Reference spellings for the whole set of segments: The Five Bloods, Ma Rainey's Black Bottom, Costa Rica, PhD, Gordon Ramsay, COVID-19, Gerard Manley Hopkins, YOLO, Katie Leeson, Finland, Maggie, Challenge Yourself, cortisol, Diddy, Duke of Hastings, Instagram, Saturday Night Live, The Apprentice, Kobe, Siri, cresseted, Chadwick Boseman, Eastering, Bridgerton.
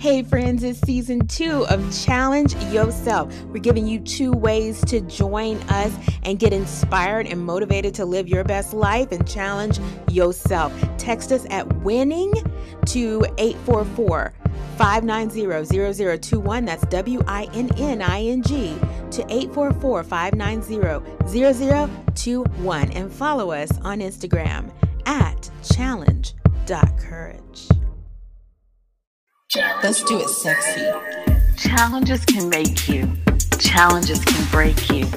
Hey friends, it's season 2 of Challenge Yourself. We're giving you 2 ways to join us and get inspired and motivated to live your best life and challenge yourself. Text us at winning to 844-590-0021. That's WINNING to 844-590-0021 and follow us on Instagram at challenge.courage. Let's do it sexy. Challenges can make you. Challenges can break you.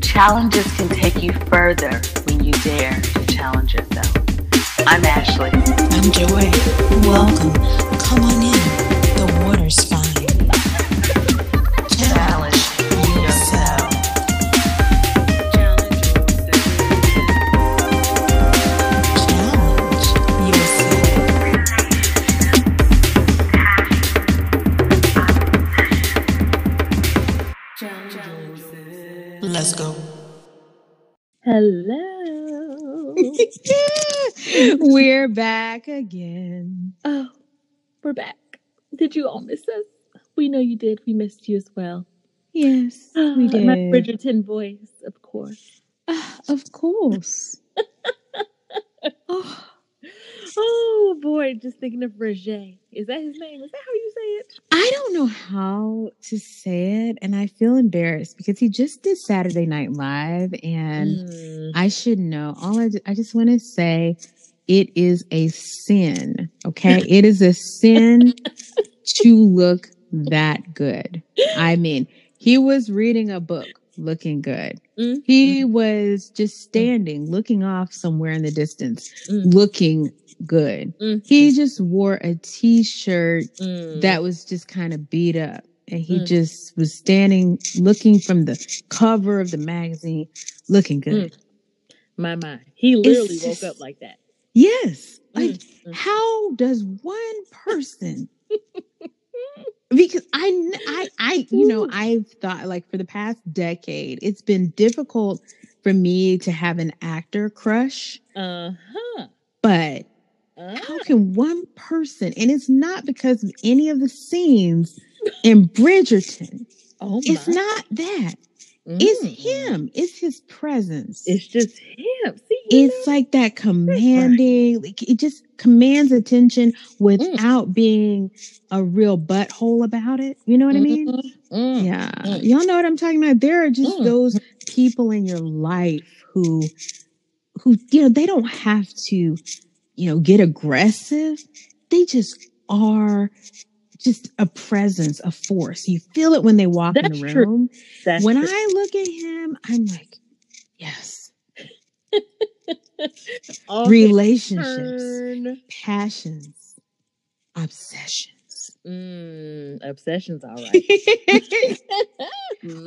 Challenges can take you further when you dare to challenge yourself. I'm Ashley. I'm Joy. Welcome. Come on in. The water's fine. Challenge yourself. Let's go. Hello. We're back again. Oh, we're back. Did you all miss us? We know you did. We missed you as well. Yes, we did. My Bridgerton voice, of course. Of course. Oh boy, just thinking of Roger. Is that his name? Is that how you say it? I don't know how to say it, and I feel embarrassed because he just did Saturday Night Live, and I should know. I just want to say it is a sin, okay? It is a sin to look that good. I mean, he was reading a book looking good. He was just standing, looking off somewhere in the distance, looking good. He just wore a t-shirt that was just kind of beat up, and he just was standing, looking from the cover of the magazine, looking good. My. He literally woke up like that. Yes. Like, how does one person... Because I you know, I've thought, like, for the past decade, it's been difficult for me to have an actor crush. But how can one person, and it's not because of any of the scenes in Bridgerton. Oh my. It's not that. It's him. It's his presence. It's just him. See, it's like that commanding, like, it just commands attention without being a real butthole about it. You know what I mean? Yeah. Y'all know what I'm talking about. There are just those people in your life who, you know, they don't have to, you know, get aggressive. They just are just a presence, a force. You feel it when they walk in the room. When I look at him, I'm like, yes. Relationships, passions, obsessions. Obsessions, all right.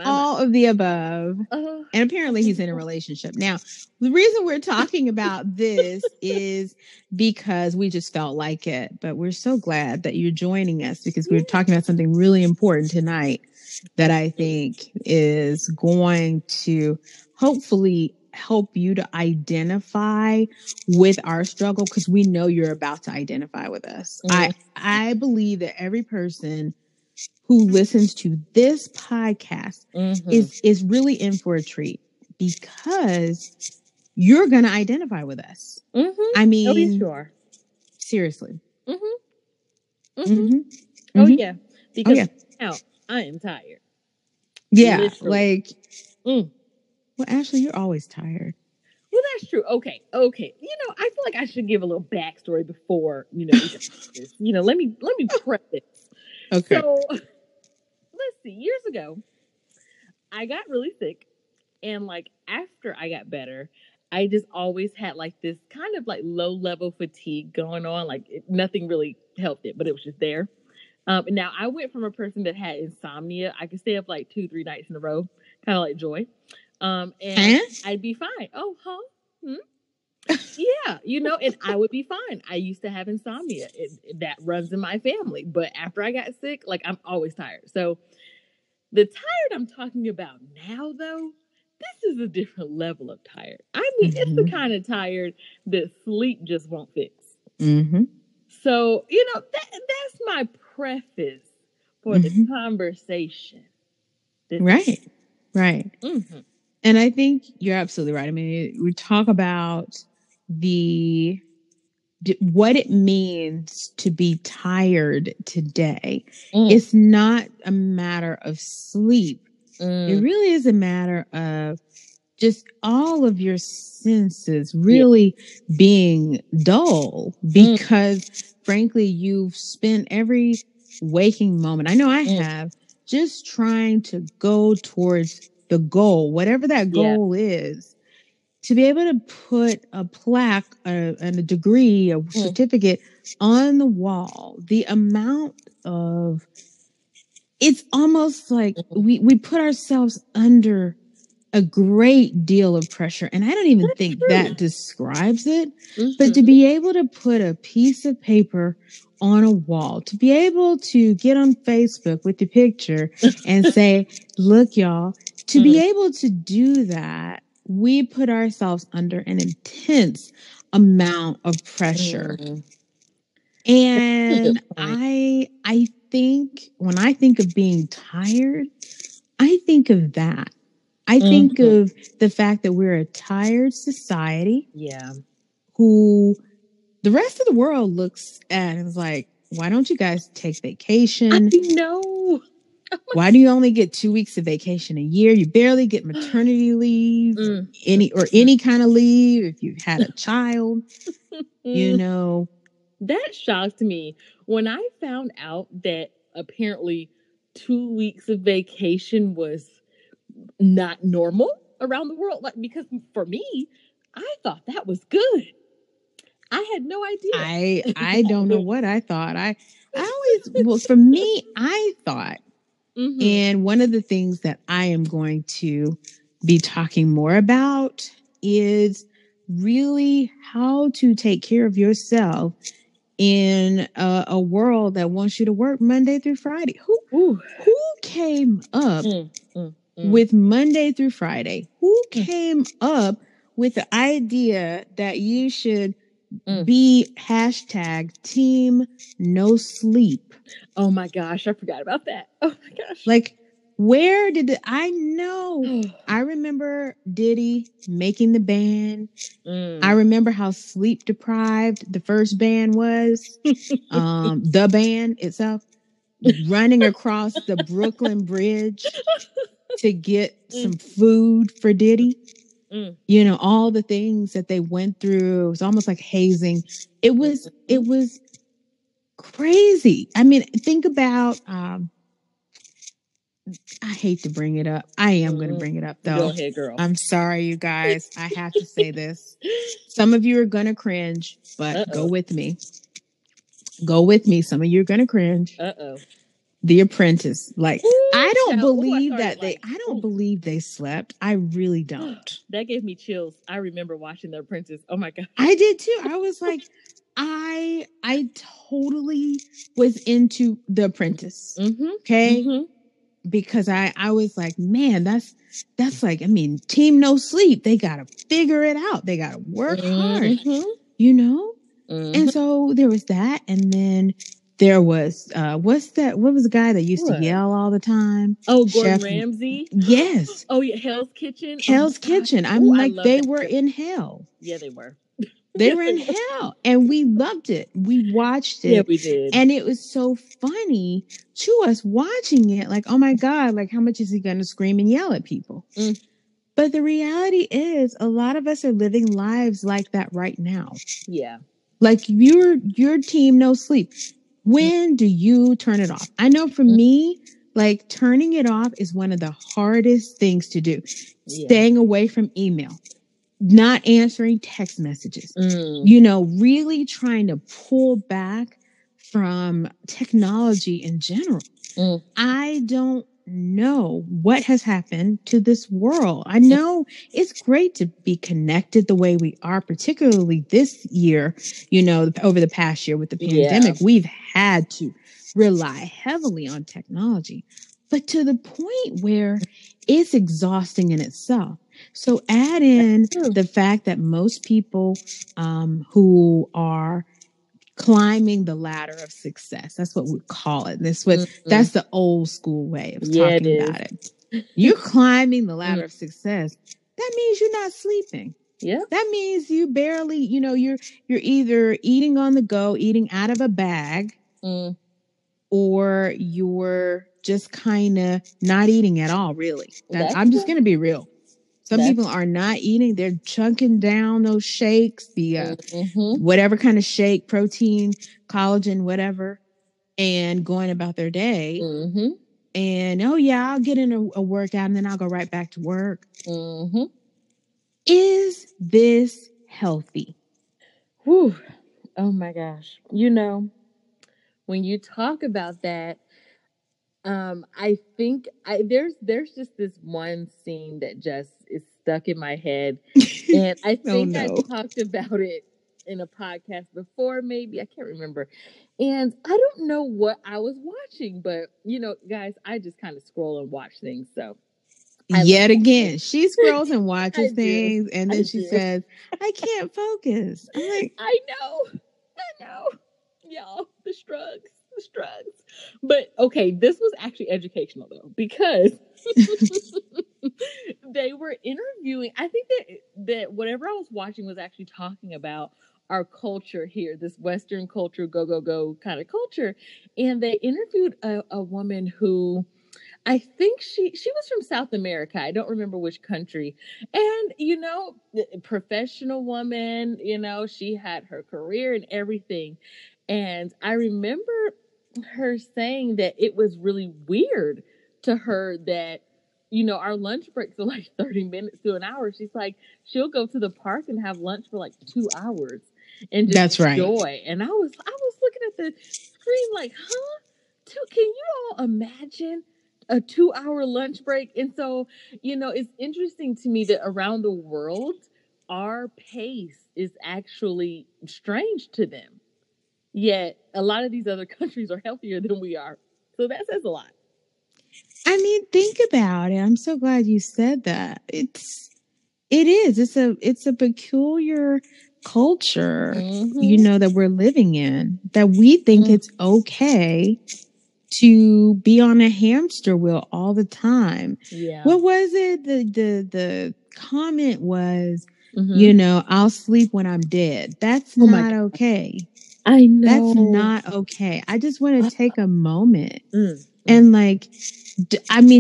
All of the above. And apparently he's in a relationship. Now, the reason we're talking about this is because we just felt like it. But we're so glad that you're joining us, because we're talking about something really important tonight that I think is going to hopefully help you to identify with our struggle, because we know you're about to identify with us. I believe that every person who listens to this podcast is really in for a treat, because you're going to identify with us. I mean, sure. Seriously. Oh yeah, because now I am tired. Yeah, literally. Well, Ashley, you're always tired. Well, that's true. Okay. You know, I feel like I should give a little backstory before, you know, you know, let me prep this. Okay. So, let's see. Years ago, I got really sick, and like after I got better, I just always had like this kind of like low level fatigue going on. Like nothing really helped it, but it was just there. Now I went from a person that had insomnia. I could stay up like 2-3 nights in a row, kind of like Joy. And I'd be fine. Yeah, you know, and I would be fine. I used to have insomnia. That runs in my family. But after I got sick, like, I'm always tired. So the tired I'm talking about now, though, this is a different level of tired. I mean, it's the kind of tired that sleep just won't fix. So, you know, that's my preface for the conversation. Right. Mm-hmm. And I think you're absolutely right. I mean, we talk about what it means to be tired today. Mm. It's not a matter of sleep. Mm. It really is a matter of just all of your senses really being dull because, frankly, you've spent every waking moment. I know I have, just trying to go towards the goal, whatever that goal is. To be able to put a plaque and a degree, a certificate on the wall, the amount of, it's almost like we put ourselves under a great deal of pressure. And I don't even think that describes it. Mm-hmm. But to be able to put a piece of paper on a wall, to be able to get on Facebook with your picture and say, look, y'all, to be able to do that, we put ourselves under an intense amount of pressure. Mm-hmm. And I think when I think of being tired, I think of that. I think of the fact that we're a tired society. Yeah. Who the rest of the world looks at and is like, why don't you guys take vacation? I know. Why do you only get 2 weeks of vacation a year? You barely get maternity leave, any kind of leave if you've had a child, you know. That shocked me when I found out that apparently 2 weeks of vacation was not normal around the world. Like, because for me, I thought that was good. I had no idea. I don't know what I thought. I thought. Mm-hmm. And one of the things that I am going to be talking more about is really how to take care of yourself in a world that wants you to work Monday through Friday. Who came up with Monday through Friday? Who came up with the idea that you should be #teamnosleep? Oh my gosh, I forgot about that. Oh my gosh. Like, where did I know? I remember Diddy making the band. I remember how sleep deprived the first band was. The band itself running across the Brooklyn Bridge to get some food for Diddy. You know, all the things that they went through. It was almost like hazing. It was crazy. I mean, think about, I hate to bring it up. I am going to bring it up though. Go ahead, girl. I'm sorry, you guys. I have to say this. Some of you are going to cringe, but go with me. Some of you are going to cringe. Uh-oh. The Apprentice. Like, ooh, I don't believe they slept. I really don't. That gave me chills. I remember watching The Apprentice. Oh my God. I did too. I was like, I totally was into The Apprentice. Mm-hmm. Okay. Mm-hmm. Because I was like, man, that's like, I mean, team no sleep. They got to figure it out. They got to work hard, you know? Mm-hmm. And so there was that. And then there was, what was the guy that used to yell all the time? Oh, Gordon Ramsay? Yes. Oh, yeah, Hell's Kitchen? Hell's Kitchen. I'm like, they were in hell. Yeah, they were. They were in hell. And we loved it. We watched it. Yeah, we did. And it was so funny to us watching it. Like, oh my God, like, how much is he going to scream and yell at people? Mm. But the reality is, a lot of us are living lives like that right now. Yeah. Like, your team no sleep. When do you turn it off? I know for me, like, turning it off is one of the hardest things to do. Yeah. Staying away from email, not answering text messages, you know, really trying to pull back from technology in general. I don't know what has happened to this world. I know it's great to be connected the way we are, particularly this year, you know, over the past year with the pandemic, we've had to rely heavily on technology, but to the point where it's exhausting in itself. So add in the fact that most people who are climbing the ladder of success. That's what we call it. That's the old school way of talking about it. You're climbing the ladder of success. That means you're not sleeping. Yeah. That means you barely, you're either eating on the go, eating out of a bag, or you're just kind of not eating at all, really. I'm just going to be real. Some people are not eating. They're chunking down those shakes, the whatever kind of shake, protein, collagen, whatever, and going about their day. Mm-hmm. And, I'll get in a workout and then I'll go right back to work. Mm-hmm. Is this healthy? Whew. Oh, my gosh. When you talk about that, I think there's just this one scene that just is stuck in my head. And I think I talked about it in a podcast before, maybe. I can't remember. And I don't know what I was watching, but, guys, I just kind of scroll and watch things. So she scrolls and watches things. And then she says, I can't focus. I'm like, I know. Y'all, the drugs. But okay, this was actually educational though, because they were interviewing, I think that whatever I was watching was actually talking about our culture here, this Western culture, go, go, go kind of culture. And they interviewed a woman who I think she was from South America. I don't remember which country. And, professional woman, she had her career and everything. And I remember her saying that it was really weird to her that, our lunch breaks are like 30 minutes to an hour. She's like, she'll go to the park and have lunch for like 2 hours and just enjoy. And I was looking at the screen like, huh? Can you all imagine a 2-hour lunch break? And so, it's interesting to me that around the world, our pace is actually strange to them. Yet a lot of these other countries are healthier than we are. So that says a lot. I mean, think about it. I'm so glad you said that. It's a peculiar culture, that we're living in, that we think it's okay to be on a hamster wheel all the time. Yeah. What was it? The comment was, I'll sleep when I'm dead. That's not okay. I know. That's not okay. I just want to take a moment and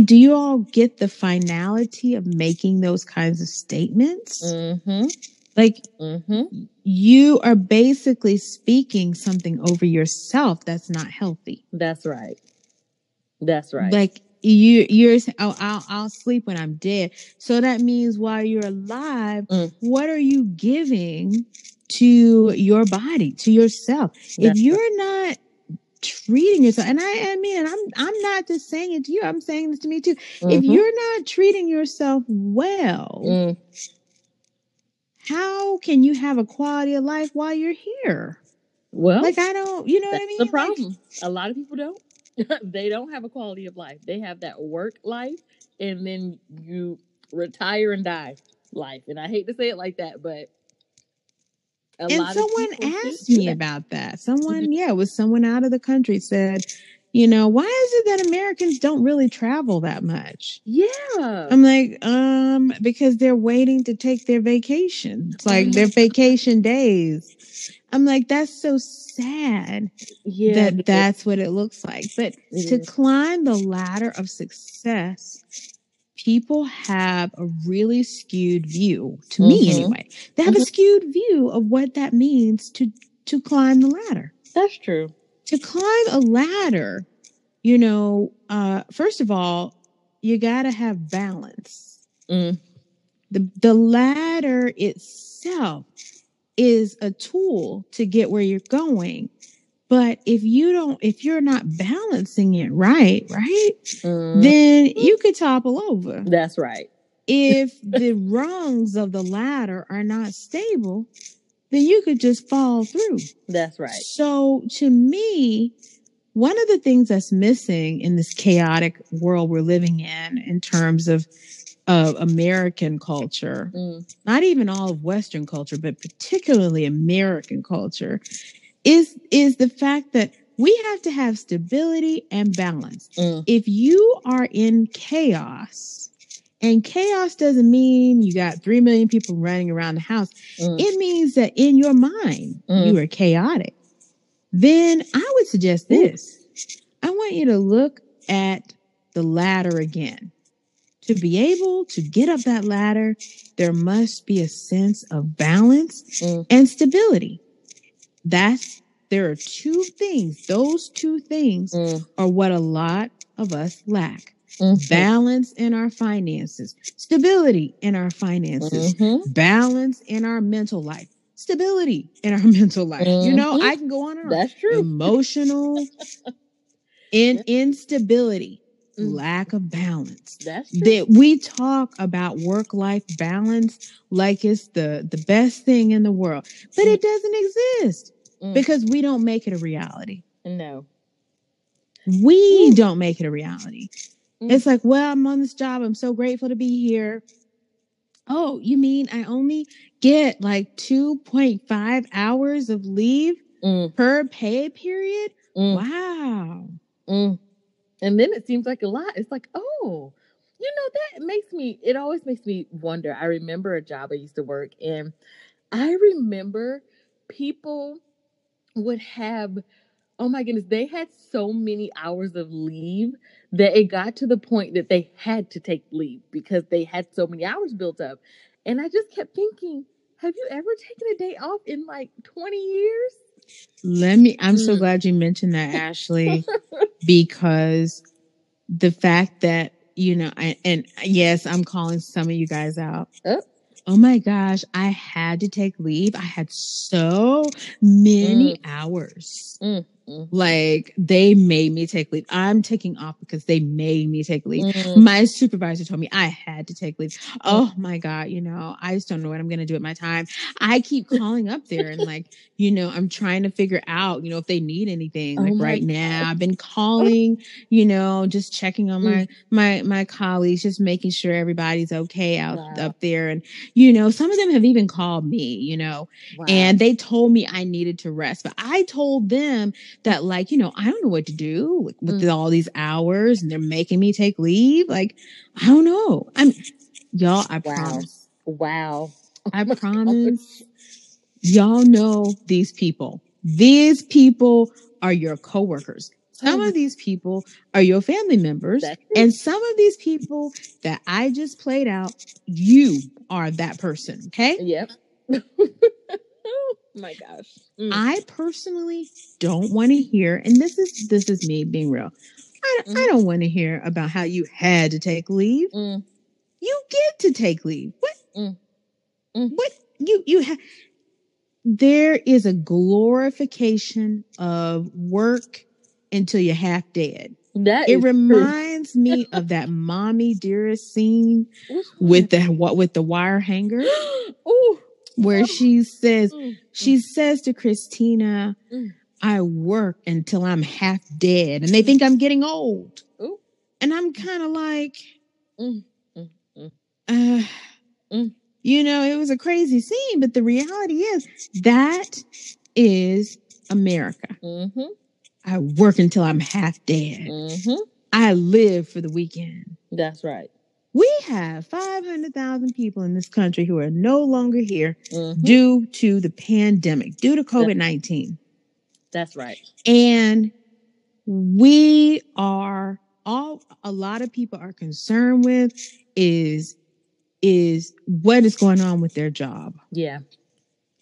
do you all get the finality of making those kinds of statements? Mm-hmm. You are basically speaking something over yourself that's not healthy. That's right. You're I'll sleep when I'm dead. So that means while you're alive, what are you giving to your body, to yourself? If you're not treating yourself, and I'm not just saying it to you, I'm saying this to me too. Mm-hmm. If you're not treating yourself well, how can you have a quality of life while you're here? Well, I don't, that's what I mean? The problem. A lot of people don't. They don't have a quality of life. They have that work life, and then you retire and die life. And I hate to say it like that, but someone asked me about that. Someone out of the country said, why is it that Americans don't really travel that much? Yeah. I'm like, because they're waiting to take their vacation. It's like their vacation days. I'm like, that's so sad that's what it looks like. But to climb the ladder of success, people have a really skewed view, to me anyway. They have a skewed view of what that means to climb the ladder. That's true. To climb a ladder, first of all, you got to have balance. Mm. The ladder itself is a tool to get where you're going. But if you're not balancing it right, then you could topple over. That's right. If the rungs of the ladder are not stable, then you could just fall through. That's right. So to me, one of the things that's missing in this chaotic world we're living in terms of American culture, not even all of Western culture, but particularly American culture, is the fact that we have to have stability and balance. If you are in chaos, and chaos doesn't mean you got 3 million people running around the house. It means that in your mind, you are chaotic. Then I would suggest this. I want you to look at the ladder again. To be able to get up that ladder, there must be a sense of balance and stability. There are two things. Those two things are what a lot of us lack. Balance in our finances, stability in our finances, balance in our mental life, stability in our mental life. You know, I can go on and on. That's true. Emotional instability, lack of balance. That's true. That we talk about work-life balance like it's the best thing in the world, but it doesn't exist because we don't make it a reality. No. We don't make it a reality. It's like, well, I'm on this job. I'm so grateful to be here. Oh, you mean I only get like 2.5 hours of leave per pay period? Wow. And then it seems like a lot. It's like, oh, you know, it always makes me wonder. I remember a job I used to work in. I remember people would have, oh my goodness, they had so many hours of leave that it got to the point that they had to take leave because they had so many hours built up. And I just kept thinking, have you ever taken a day off in like 20 years? I'm so glad you mentioned that, Ashley, because the fact that, you know, and yes, I'm calling some of you guys out. Oh my gosh, I had to take leave. I had so many hours. Like, they made me take leave. I'm taking off because they made me take leave. My supervisor told me I had to take leave. Oh my God, you know, I just don't know what I'm going to do with my time. I keep calling up there and like, you know, I'm trying to figure out, you know, if they need anything. Like now, I've been calling, you know, just checking on my colleagues, just making sure everybody's okay up there. And, you know, some of them have even called me, you know, and they told me I needed to rest, but I told them that, like, you know, I don't know what to do with all these hours and they're making me take leave. Like, I don't know. Y'all, I promise. Wow. I promise. Y'all know these people. These people are your coworkers. Some of these people are your family members. And some of these people that I just played out, you are that person. Okay? Yep. Oh my gosh. I personally don't want to hear, and this is me being real. I don't want to hear about how you had to take leave. You get to take leave. What? What you have? There is a glorification of work until you're half dead. That it reminds me of that Mommy Dearest scene with the wire hanger. Ooh. Where she says to Christina, I work until I'm half dead. And they think I'm getting old. Ooh. And I'm kind of like, you know, it was a crazy scene. But the reality is, that is America. I work until I'm half dead. I live for the weekend. That's right. We have 500,000 people in this country who are no longer here due to the pandemic, due to COVID-19. That's right. And we are a lot of people are concerned with is what is going on with their job. Yeah.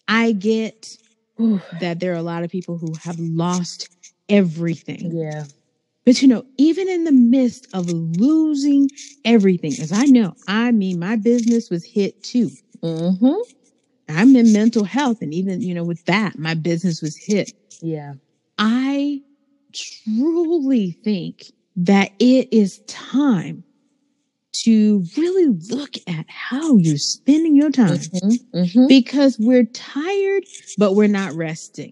I get that there are a lot of people who have lost everything. Yeah. But, you know, even in the midst of losing everything, as I know, I mean, my business was hit too. I'm in mental health. And even, you know, with that, my business was hit. Yeah. I truly think that it is time to really look at how you're spending your time because we're tired, but we're not resting.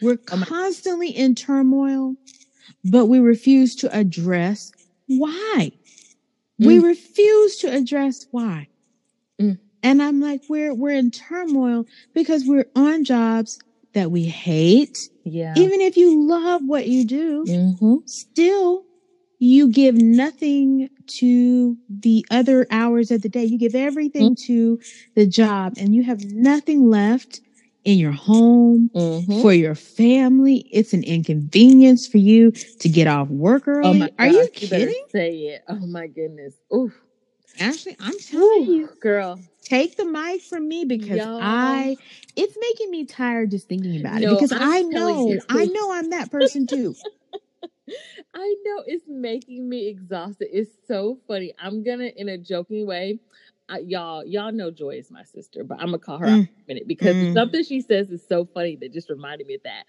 We're constantly in turmoil. But we refuse to address why. We refuse to address why. And I'm like, we're in turmoil because we're on jobs that we hate, yeah, even if you love what you do, mm-hmm, still you give nothing to the other hours of the day. You give everything mm-hmm to the job, and you have nothing left in your home, mm-hmm, for your family. It's an inconvenience for you to get off work early. Oh my gosh, are you kidding? You say it. Oh my goodness. Oof. Ashley, I'm telling you, girl, take the mic from me, because it's making me tired just thinking about it, because I know I'm that person too. I know, it's making me exhausted. It's so funny. I'm going to, in a joking way, y'all know Joy is my sister, but I'm going to call her out for a minute, because something she says is so funny that just reminded me of that.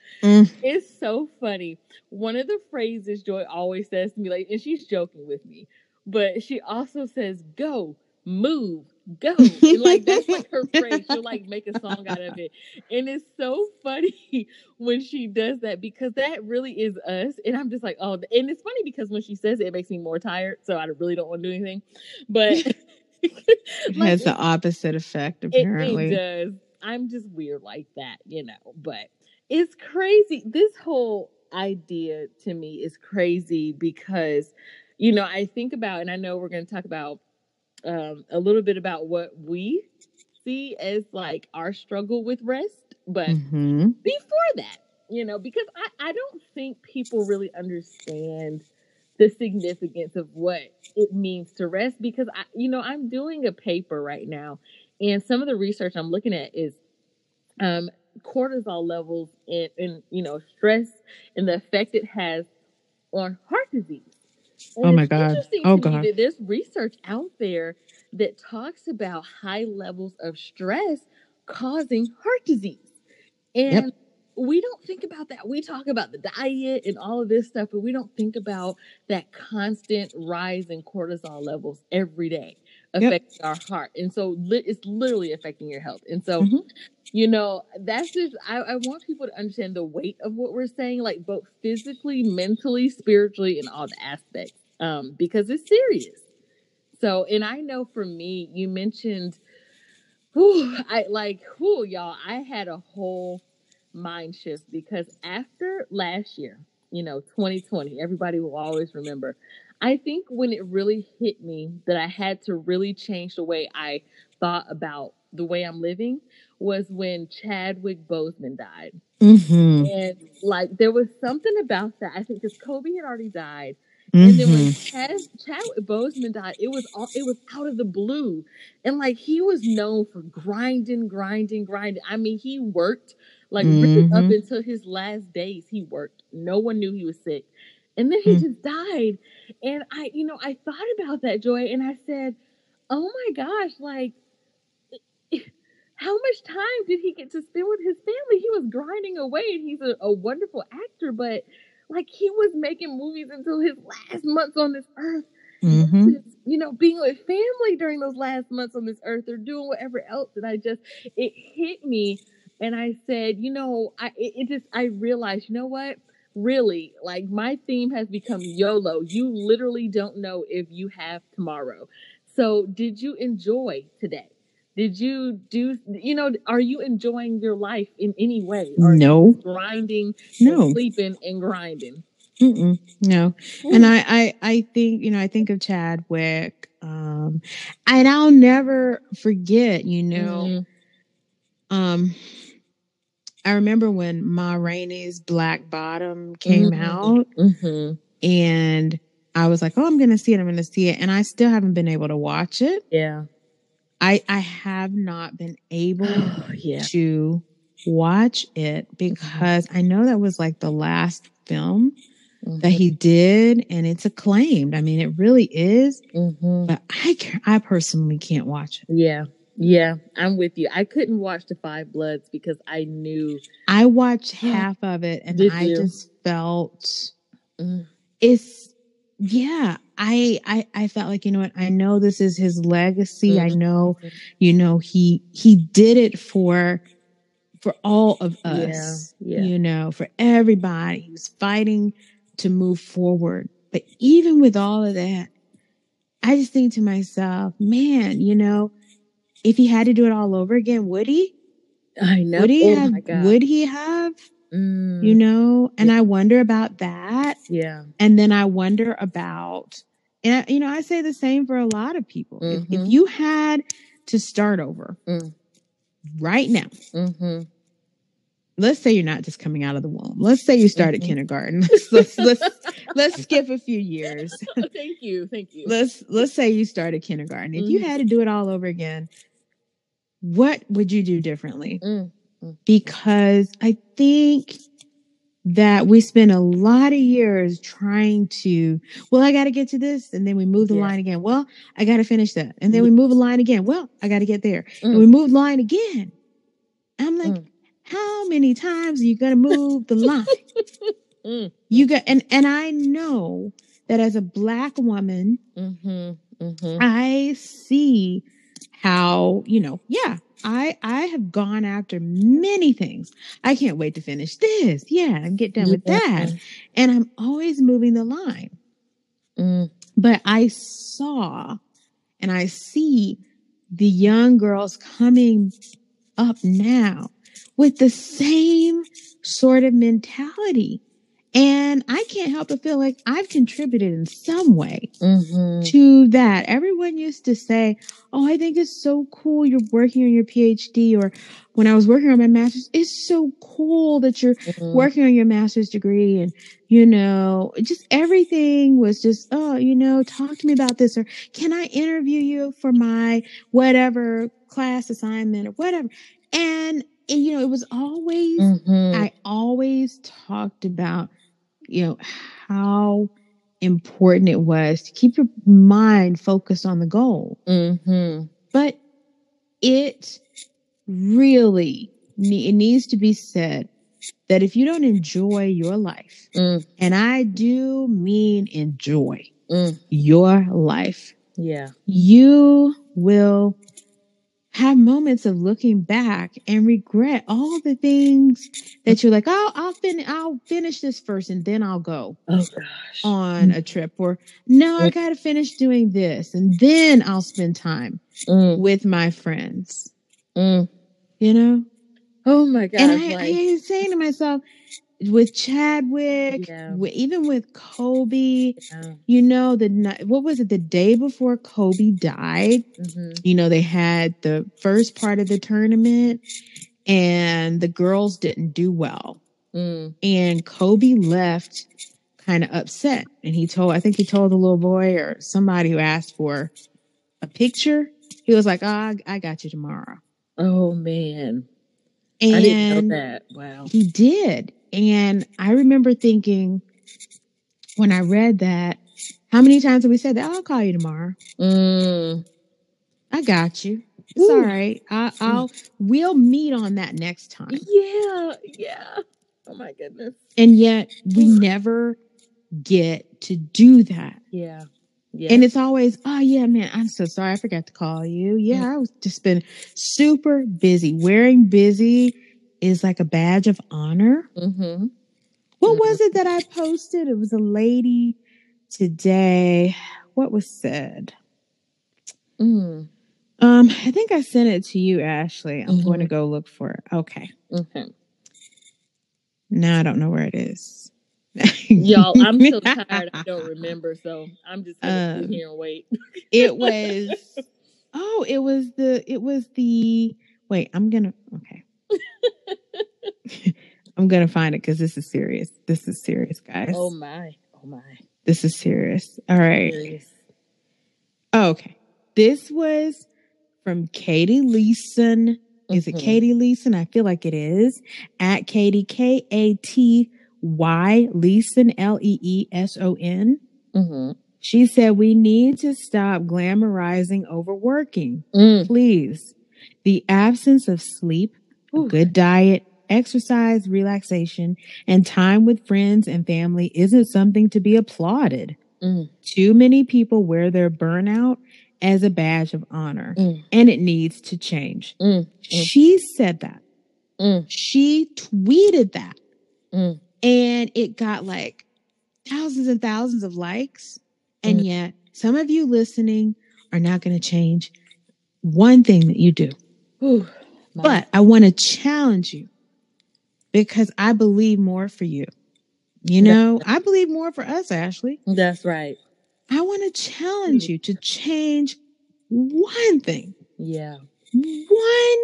It's so funny. One of the phrases Joy always says to me, like, and she's joking with me, but she also says, go, move, go. And like, that's like her phrase. She'll like make a song out of it. And it's so funny when she does that, because that really is us. And I'm just like, oh, and it's funny because when she says it, it makes me more tired. So I really don't want to do anything. But it has the opposite effect, apparently. It does. I'm just weird like that, you know, but it's crazy. This whole idea to me is crazy because, you know, I think about, and I know we're going to talk about a little bit about what we see as like our struggle with rest. But mm-hmm before that, you know, because I don't think people really understand the significance of what it means to rest, because, I'm doing a paper right now, and some of the research I'm looking at is cortisol levels and, you know, stress and the effect it has on heart disease. And oh my God. Oh God. There's research out there that talks about high levels of stress causing heart disease. And yep, we don't think about that. We talk about the diet and all of this stuff, but we don't think about that constant rise in cortisol levels every day affecting yep our heart. And so it's literally affecting your health. And so, mm-hmm, you know, that's just, I want people to understand the weight of what we're saying, like both physically, mentally, spiritually, and all the aspects, because it's serious. So, and I know for me, you mentioned, y'all, I had a whole mind shift, because after last year, you know, 2020, everybody will always remember. I think when it really hit me that I had to really change the way I thought about the way I'm living was when Chadwick Boseman died. Mm-hmm. And like, there was something about that. I think because Kobe had already died. Mm-hmm. And then when Chadwick Boseman died, it was out of the blue. And like, he was known for grinding. I mean, he worked like mm-hmm up until his last days. He worked. No one knew he was sick. And then he just died. And I thought about that, Joy, and I said, oh my gosh, like, how much time did he get to spend with his family? He was grinding away, and he's a wonderful actor, but like, he was making movies until his last months on this earth. Mm-hmm. You know, being with family during those last months on this earth, or doing whatever else. And it hit me. And I said, I realized, you know what? Really, like, my theme has become YOLO. You literally don't know if you have tomorrow. So did you enjoy today? Did you are you enjoying your life in any way? Or no. Grinding, no. Sleeping and grinding. Mm-mm, no. Mm. And I think of Chadwick, and I'll never forget, I remember when Ma Rainey's Black Bottom came mm-hmm out, mm-hmm, and I was like, oh, I'm going to see it. And I still haven't been able to watch it. Yeah. I have not been able to watch it, because I know that was like the last film mm-hmm that he did, and it's acclaimed. I mean, it really is, mm-hmm, but I personally can't watch it. Yeah. Yeah, I'm with you. I couldn't watch The Five Bloods because I knew. I watched half of it, and just felt I felt like, you know what? I know this is his legacy. Mm-hmm. I know, he did it for all of us, for everybody. He was fighting to move forward. But even with all of that, I just think to myself, man, if he had to do it all over again, would he? I know. Would he have? Mm. You know, and I wonder about that. Yeah. And then I wonder about, and I, you know, I say the same for a lot of people. Mm-hmm. If you had to start over right now, mm-hmm. let's say you're not just coming out of the womb. Let's say you start at kindergarten. Let's skip a few years. Thank you. Let's say you start at kindergarten. If you had to do it all over again, what would you do differently? Because I think that we spend a lot of years trying to, well, I got to get to this. And then we move the line again. Well, I got to finish that. And then we move the line again. Well, I got to get there. And we move the line again. I'm like, how many times are you going to move the line? You got, and I know that as a Black woman, I see how, you know, I have gone after many things. I can't wait to finish this. Yeah, and get done with that. And I'm always moving the line. But I saw and I see the young girls coming up now with the same sort of mentality. And I can't help but feel like I've contributed in some way to that. Everyone used to say, oh, I think it's so cool you're working on your PhD, or when I was working on my master's, it's so cool that you're working on your master's degree. And, you know, just everything was just, oh, you know, talk to me about this, or can I interview you for my whatever class assignment or whatever. And you know, it was always, I always talked about, you know, how important it was to keep your mind focused on the goal. But it really it needs to be said that if you don't enjoy your life, and I do mean enjoy your life, you will have moments of looking back and regret all the things that you're like, oh, I'll finish this first and then I'll go on a trip, or no, I got to finish doing this and then I'll spend time with my friends, you know? Oh my God. And I was saying to myself, with Chadwick, even with Kobe, you know, the day before Kobe died, you know, they had the first part of the tournament and the girls didn't do well. And Kobe left kind of upset. And he told the little boy or somebody who asked for a picture, he was like, oh, I got you tomorrow. Oh, man. And I didn't know that. Wow. He did. And I remember thinking when I read that, how many times have we said that? Oh, I'll call you tomorrow. I got you. It's all right. We'll meet on that next time. Yeah. Yeah. Oh my goodness. And yet we never get to do that. Yeah. Yeah. And it's always, oh yeah, man, I'm so sorry. I forgot to call you. Yeah. I was just been super busy, wearing busy is like a badge of honor. What was it that I posted? It was a lady today. What was said? I think I sent it to you, Ashley. I'm going to go look for it. Okay. Now I don't know where it is. Y'all, I'm so tired. I don't remember, so I'm just going to sit here and wait. I'm going to find it because this is serious. This is serious, guys. Oh my. This is serious. All right. Serious. Oh, okay. This was from Katie Leeson. Is it Katie Leeson? I feel like it is. At Katie, K-A-T-Y, Leeson, L-E-E-S-O-N. She said, we need to stop glamorizing overworking. Please. The absence of sleep, a good diet, exercise, relaxation, and time with friends and family isn't something to be applauded. Too many people wear their burnout as a badge of honor, and it needs to change. She said that. She tweeted that. And it got like thousands and thousands of likes. And yet some of you listening are not going to change one thing that you do. Nice. But I want to challenge you because I believe more for you. You know, I believe more for us, Ashley. That's right. I want to challenge you to change one thing. Yeah. One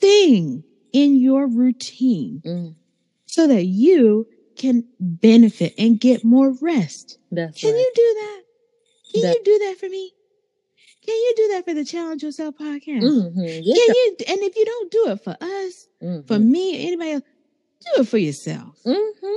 thing in your routine so that you can benefit and get more rest. That's right. Can you do that? Can you do that for me? Can you do that for the Challenge Yourself podcast? Mm-hmm. Yeah. Can you? And if you don't do it for us, for me, anybody else, do it for yourself. Mm-hmm.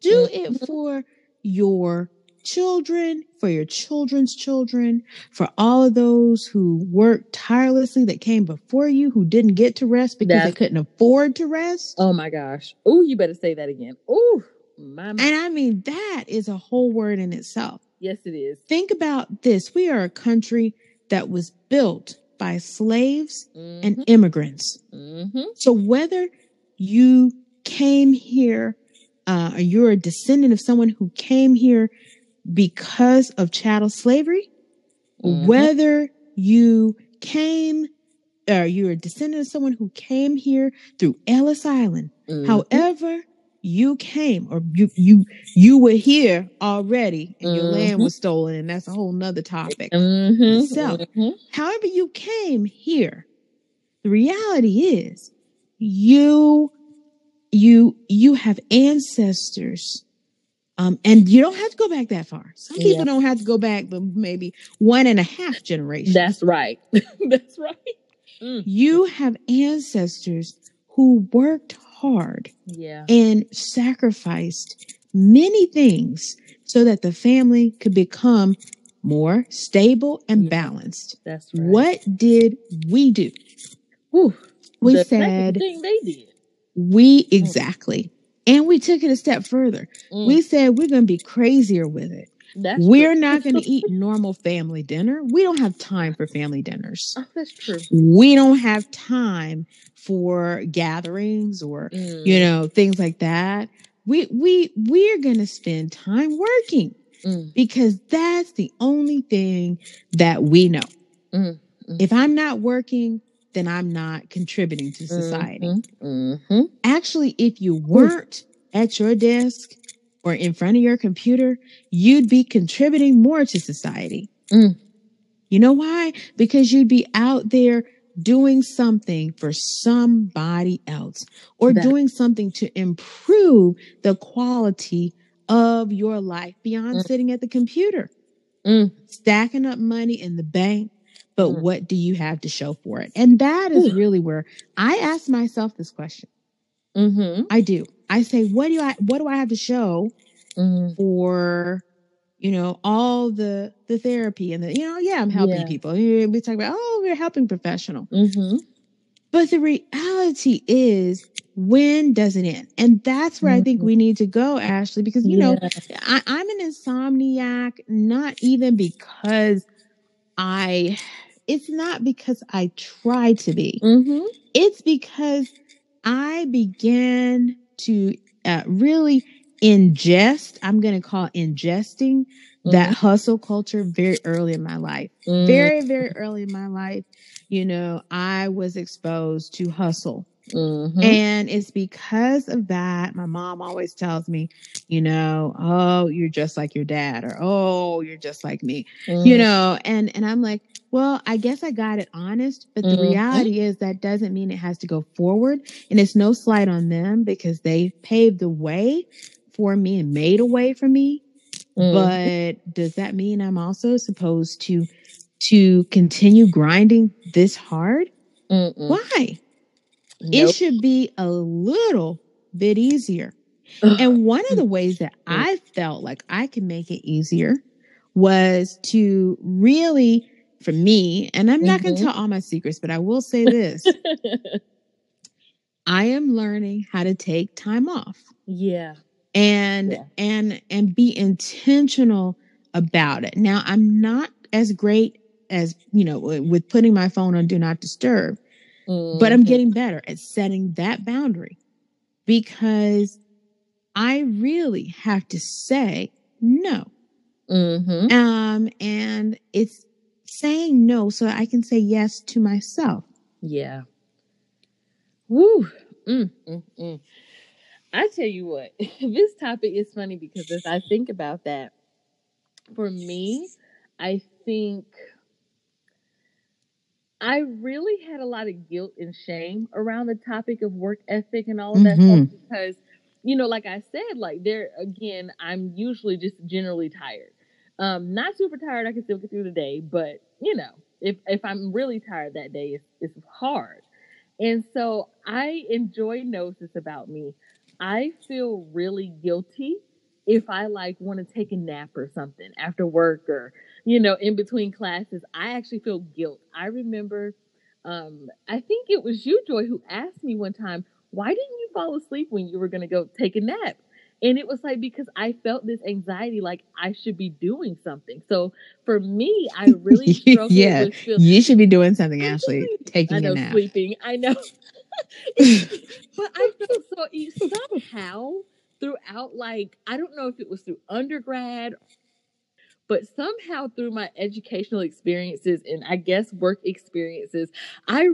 Do it for your children, for your children's children, for all of those who worked tirelessly that came before you, who didn't get to rest because they couldn't afford to rest. Oh my gosh. Ooh, you better say that again. Ooh, my. And I mean, that is a whole word in itself. Yes, it is. Think about this. We are a country that was built by slaves and immigrants. Mm-hmm. So whether you came here or you're a descendant of someone who came here because of chattel slavery, whether you came or you're a descendant of someone who came here through Ellis Island, however you came or you were here already and your land was stolen, and that's a whole nother topic. So, however you came here, the reality is you have ancestors. And you don't have to go back that far. Some people don't have to go back, but maybe 1.5 generations. That's right. That's right. You have ancestors who worked hard and sacrificed many things so that the family could become more stable and balanced. That's right. What did we do? Whew. We said thing they did. We exactly. And we took it a step further. We said we're going to be crazier with it. That's we're true. Not going to eat normal family dinner. We don't have time for family dinners. Oh, that's true. We don't have time for gatherings or you know, things like that. We're going to spend time working because that's the only thing that we know. If I'm not working, then I'm not contributing to society. Actually, if you weren't at your desk or in front of your computer, you'd be contributing more to society. You know why? Because you'd be out there doing something for somebody else or doing something to improve the quality of your life beyond sitting at the computer, stacking up money in the bank. But what do you have to show for it? And that is really where I ask myself this question. I do. I say, what do I have to show for, you know, all the therapy and the, you know, I'm helping people. We talk about, we're helping professional. But the reality is, when does it end? And that's where I think we need to go, Ashley, because, you know, I'm an insomniac, not even because it's not because I try to be. It's because I began to really ingest, I'm going to call ingesting that hustle culture very early in my life. Very, very early in my life, you know, I was exposed to hustle. And it's because of that. My mom always tells me, you know, oh, you're just like your dad, or oh, you're just like me, you know, and I'm like, well, I guess I got it honest, but the reality is that doesn't mean it has to go forward. And it's no slight on them because they paved the way for me and made a way for me. But does that mean I'm also supposed to continue grinding this hard? Why? It should be a little bit easier. And one of the ways that I felt like I could make it easier was to really, for me, and I'm not going to tell all my secrets, but I will say this. I am learning how to take time off. And be intentional about it. Now, I'm not as great as, you know, with putting my phone on Do Not Disturb. But I'm getting better at setting that boundary because I really have to say no. And it's saying no so that I can say yes to myself. Yeah. Woo. I tell you what, this topic is funny because as I think about that, for me, I think I really had a lot of guilt and shame around the topic of work ethic and all of that stuff because, you know, like I said, like there again, I'm usually just generally tired. Not super tired. I can still get through the day, but you know, if I'm really tired that day, it's hard. And so I enjoy knows this about me. I feel really guilty if I like want to take a nap or something after work or, you know, in between classes. I actually feel guilt. I remember, I think it was you, Joy, who asked me one time, why didn't you fall asleep when you were going to go take a nap? And it was like, because I felt this anxiety, like I should be doing something. So for me, I really struggled with feeling. You should be doing something, Ashley. Taking a nap. Sleeping. I know. But I feel so somehow throughout, like, I don't know if it was through undergrad, but somehow through my educational experiences and I guess work experiences, I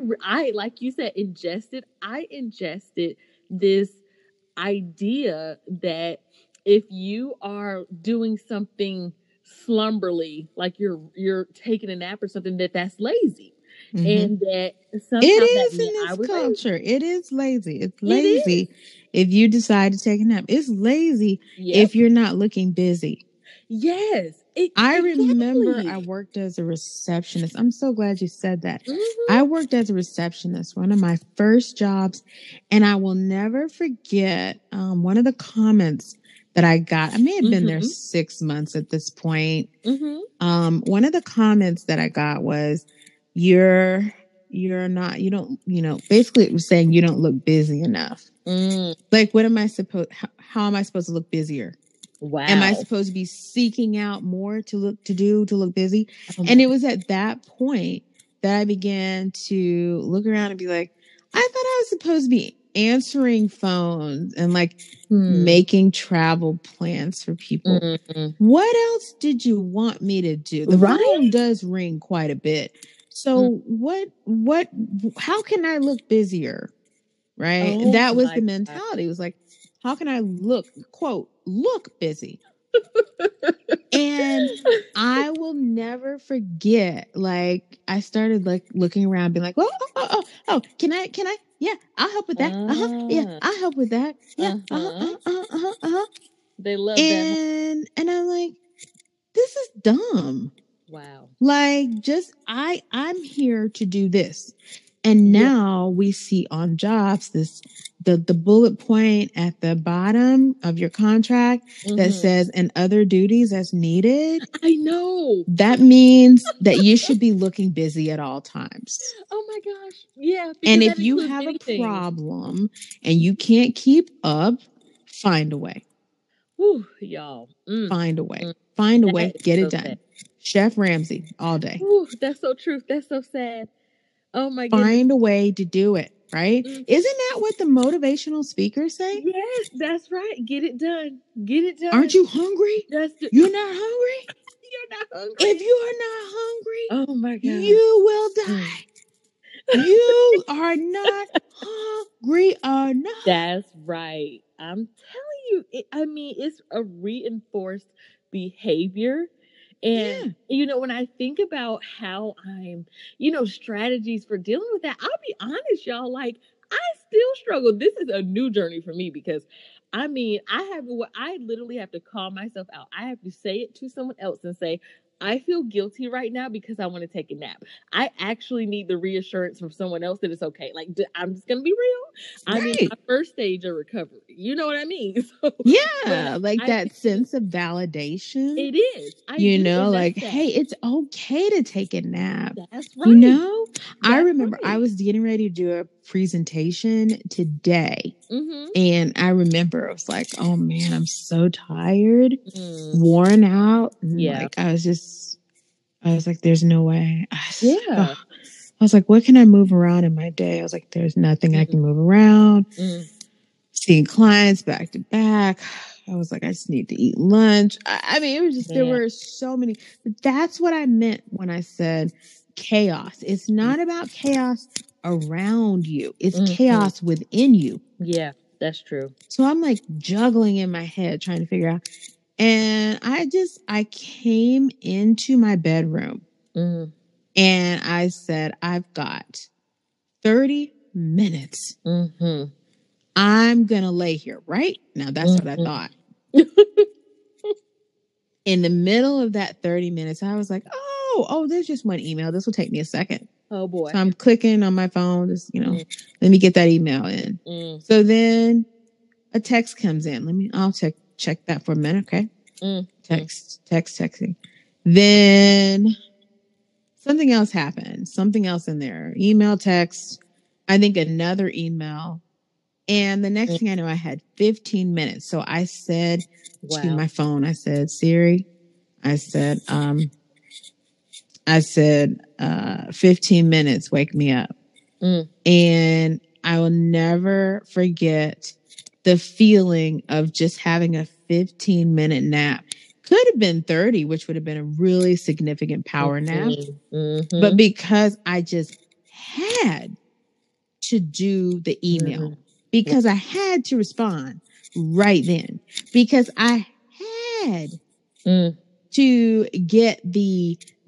like you said, ingested this idea that if you are doing something slumberly, like you're taking a nap or something, that's lazy. Mm-hmm. And that sometimes it is in this culture. Lazy. It is lazy. It's lazy if you decide to take a nap. It's lazy if you're not looking busy. Yes. I remember I worked as a receptionist. I'm so glad you said that. Mm-hmm. I worked as a receptionist, one of my first jobs, and I will never forget one of the comments that I got. I may have been there 6 months at this point. Mm-hmm. One of the comments that I got was, basically it was saying you don't look busy enough. Like, what am I supposed, how am I supposed to look busier? Wow. Am I supposed to be seeking out more to look busy? Oh, and it was at that point that I began to look around and be like, I thought I was supposed to be answering phones and like making travel plans for people. What else did you want me to do? The phone does ring quite a bit. So what, how can I look busier? Right. Oh, that was the mentality. It was like, how can I look busy? And I will never forget. Like, I started like looking around being like, oh, can I? Yeah, I'll help with that. Yeah, I'll help with that. Yeah. They love that. And I'm like, this is dumb. Wow. Like, just I'm here to do this. And now we see on jobs this the bullet point at the bottom of your contract that says and other duties as needed. I know. That means that you should be looking busy at all times. Oh my gosh. Yeah. And if you have a problem and you can't keep up, find a way. Whew, y'all. Find a way. Find a way. Get it done. Sad. Chef Ramsay all day. Ooh, that's so true. That's so sad. Oh my god. Find a way to do it, right? Mm-hmm. Isn't that what the motivational speakers say? Yes, that's right. Get it done. Get it done. Aren't you hungry? You're not hungry? You're not hungry. If you are not hungry, oh my god, you will die. You are not hungry enough. That's right. I'm telling you, it's a reinforced behavior. And, you know, when I think about how I'm, you know, strategies for dealing with that, I'll be honest, y'all, like, I still struggle. This is a new journey for me because, I mean, I literally have to call myself out. I have to say it to someone else and say, I feel guilty right now because I want to take a nap. I actually need the reassurance from someone else that it's okay. Like, I'm just going to be real. Right. I'm in my first stage of recovery. You know what I mean? So, yeah. Like that sense of validation. It is. Hey, it's okay to take a nap. That's right. You know, I remember I was getting ready to do a presentation today. Mm-hmm. And I remember I was like, oh man, I'm so tired, worn out. And like, I was like, there's no way. I was like, what can I move around in my day? I was like, there's nothing I can move around. Seeing clients back to back. I was like, I just need to eat lunch. I mean, it was just, there were so many, but that's what I meant when I said chaos. It's not about chaos around you. It's chaos within you. Yeah, that's true. So I'm like juggling in my head, trying to figure out. And I came into my bedroom and I said, I've got 30 minutes. Mm-hmm. I'm going to lay here, right? Now, that's what I thought. In the middle of that 30 minutes, I was like, oh, there's just one email. This will take me a second. Oh, boy. So I'm clicking on my phone. Just, let me get that email in. Mm. So then a text comes in. I'll check that for a minute. Okay. Mm. Texting. Then something else happened. Something else in there. Email, text. I think another email. And the next thing I know, I had 15 minutes. So I said to my phone, I said, Siri, I said, 15 minutes, wake me up. Mm. And I will never forget the feeling of just having a 15-minute nap. Could have been 30, which would have been a really significant power nap. Mm-hmm. But because I just had to do the email. Mm-hmm. Because I had to respond right then. Because I had to get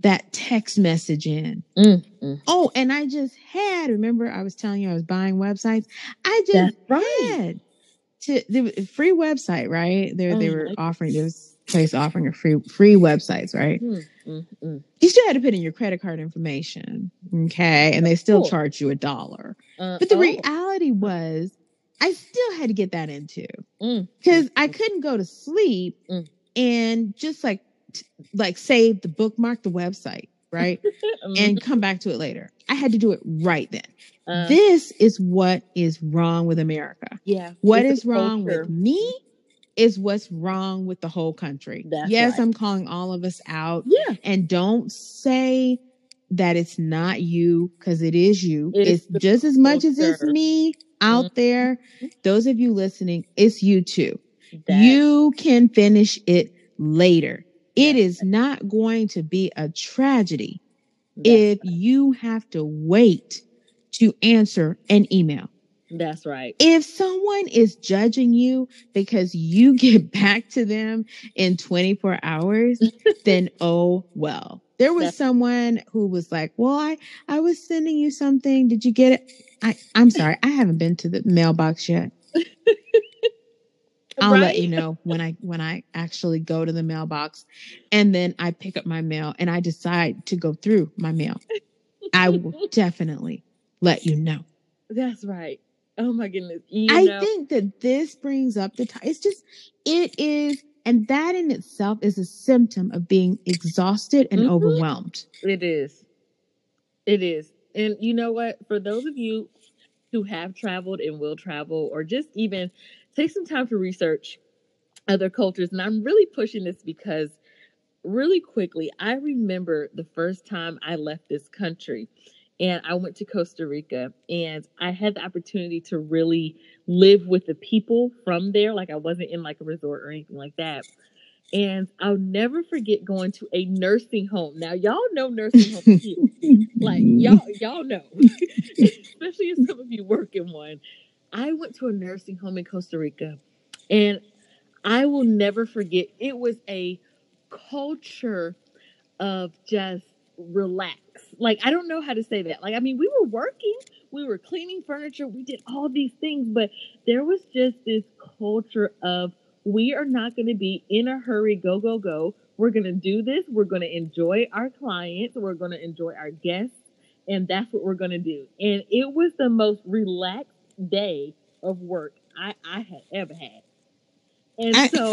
that text message in. Mm. Mm. Oh, and I just had, remember I was telling you I was buying websites? I just had to, the free website, right? They were offering, there was a place offering a free websites, right? Mm. Mm. Mm. You still had to put in your credit card information, okay? And they still charge you $1. But the reality was, I still had to get that in too, because I couldn't go to sleep and just like save the bookmark, the website, right? And come back to it later. I had to do it right then. This is what is wrong with America. Yeah. What is wrong with me is what's wrong with the whole country. That's right. I'm calling all of us out. Yeah. And don't say that it's not you, because it is you. It's just as much as it's me out there. Those of you listening, it's you too. You can finish it later. It is not going to be a tragedy if you have to wait to answer an email. That's right. If someone is judging you because you get back to them in 24 hours, then oh well. There was someone who was like, well, I was sending you something. Did you get it? I'm sorry. I haven't been to the mailbox yet. I'll let you know when I actually go to the mailbox, and then I pick up my mail and I decide to go through my mail. I will definitely let you know. That's right. Oh my goodness. I think that this brings up the time. It's just, it is. And that in itself is a symptom of being exhausted and overwhelmed. It is. And you know what? For those of you who have traveled and will travel, or just even take some time to research other cultures. And I'm really pushing this because really quickly, I remember the first time I left this country and I went to Costa Rica, and I had the opportunity to really live with the people from there. Like, I wasn't in like a resort or anything like that. And I'll never forget going to a nursing home. Now, y'all know nursing homes are huge. Like, y'all know, especially if some of you work in one. I went to a nursing home in Costa Rica, and I will never forget. It was a culture of just relax. Like, I don't know how to say that. Like, I mean, we were working, we were cleaning furniture, we did all these things, but there was just this culture of, we are not going to be in a hurry, go, go, go. We're going to do this. We're going to enjoy our clients. We're going to enjoy our guests. And that's what we're going to do. And it was the most relaxed day of work I had ever had. And so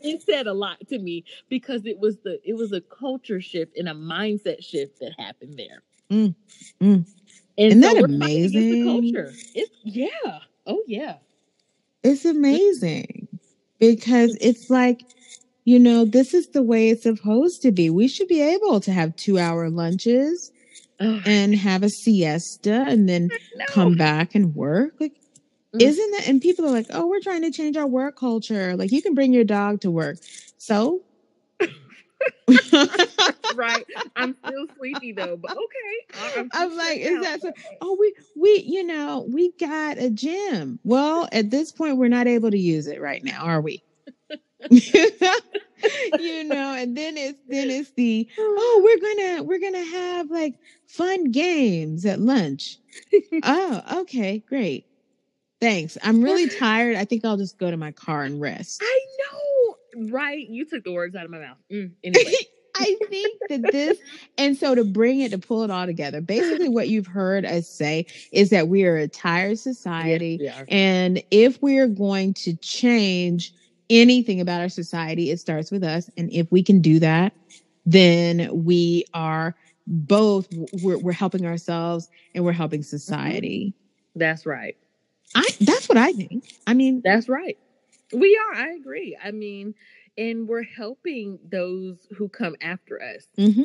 it said a lot to me, because it was a culture shift and a mindset shift that happened there. Mm, mm. Isn't that amazing? The culture. Oh yeah. It's amazing, because it's like, this is the way it's supposed to be. We should be able to have 2-hour lunches and have a siesta and then come back and work. Like, isn't that? And people are like, "Oh, we're trying to change our work culture. Like, you can bring your dog to work." So, Right. I'm still sleepy though, but okay. I'm like, is that so? Oh, we got a gym. Well, at this point, we're not able to use it right now, are we? And then it's the we're gonna have like fun games at lunch. Oh, okay, great. Thanks. I'm really tired. I think I'll just go to my car and rest. I know, right? You took the words out of my mouth. Anyway. I think that to pull it all together, basically what you've heard us say is that we are a tired society. Yes, and if we're going to change anything about our society, it starts with us. And if we can do that, then we are we're helping ourselves and we're helping society. That's right. That's what I think. I mean, that's right. We are. I agree. I mean, and we're helping those who come after us. Mm-hmm.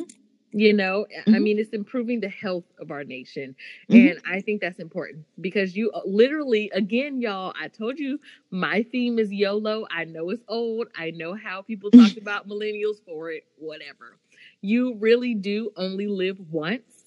Mm-hmm. I mean, it's improving the health of our nation. Mm-hmm. And I think that's important because you literally, again, y'all, I told you my theme is YOLO. I know it's old. I know how people talk about millennials for it, whatever. You really do only live once.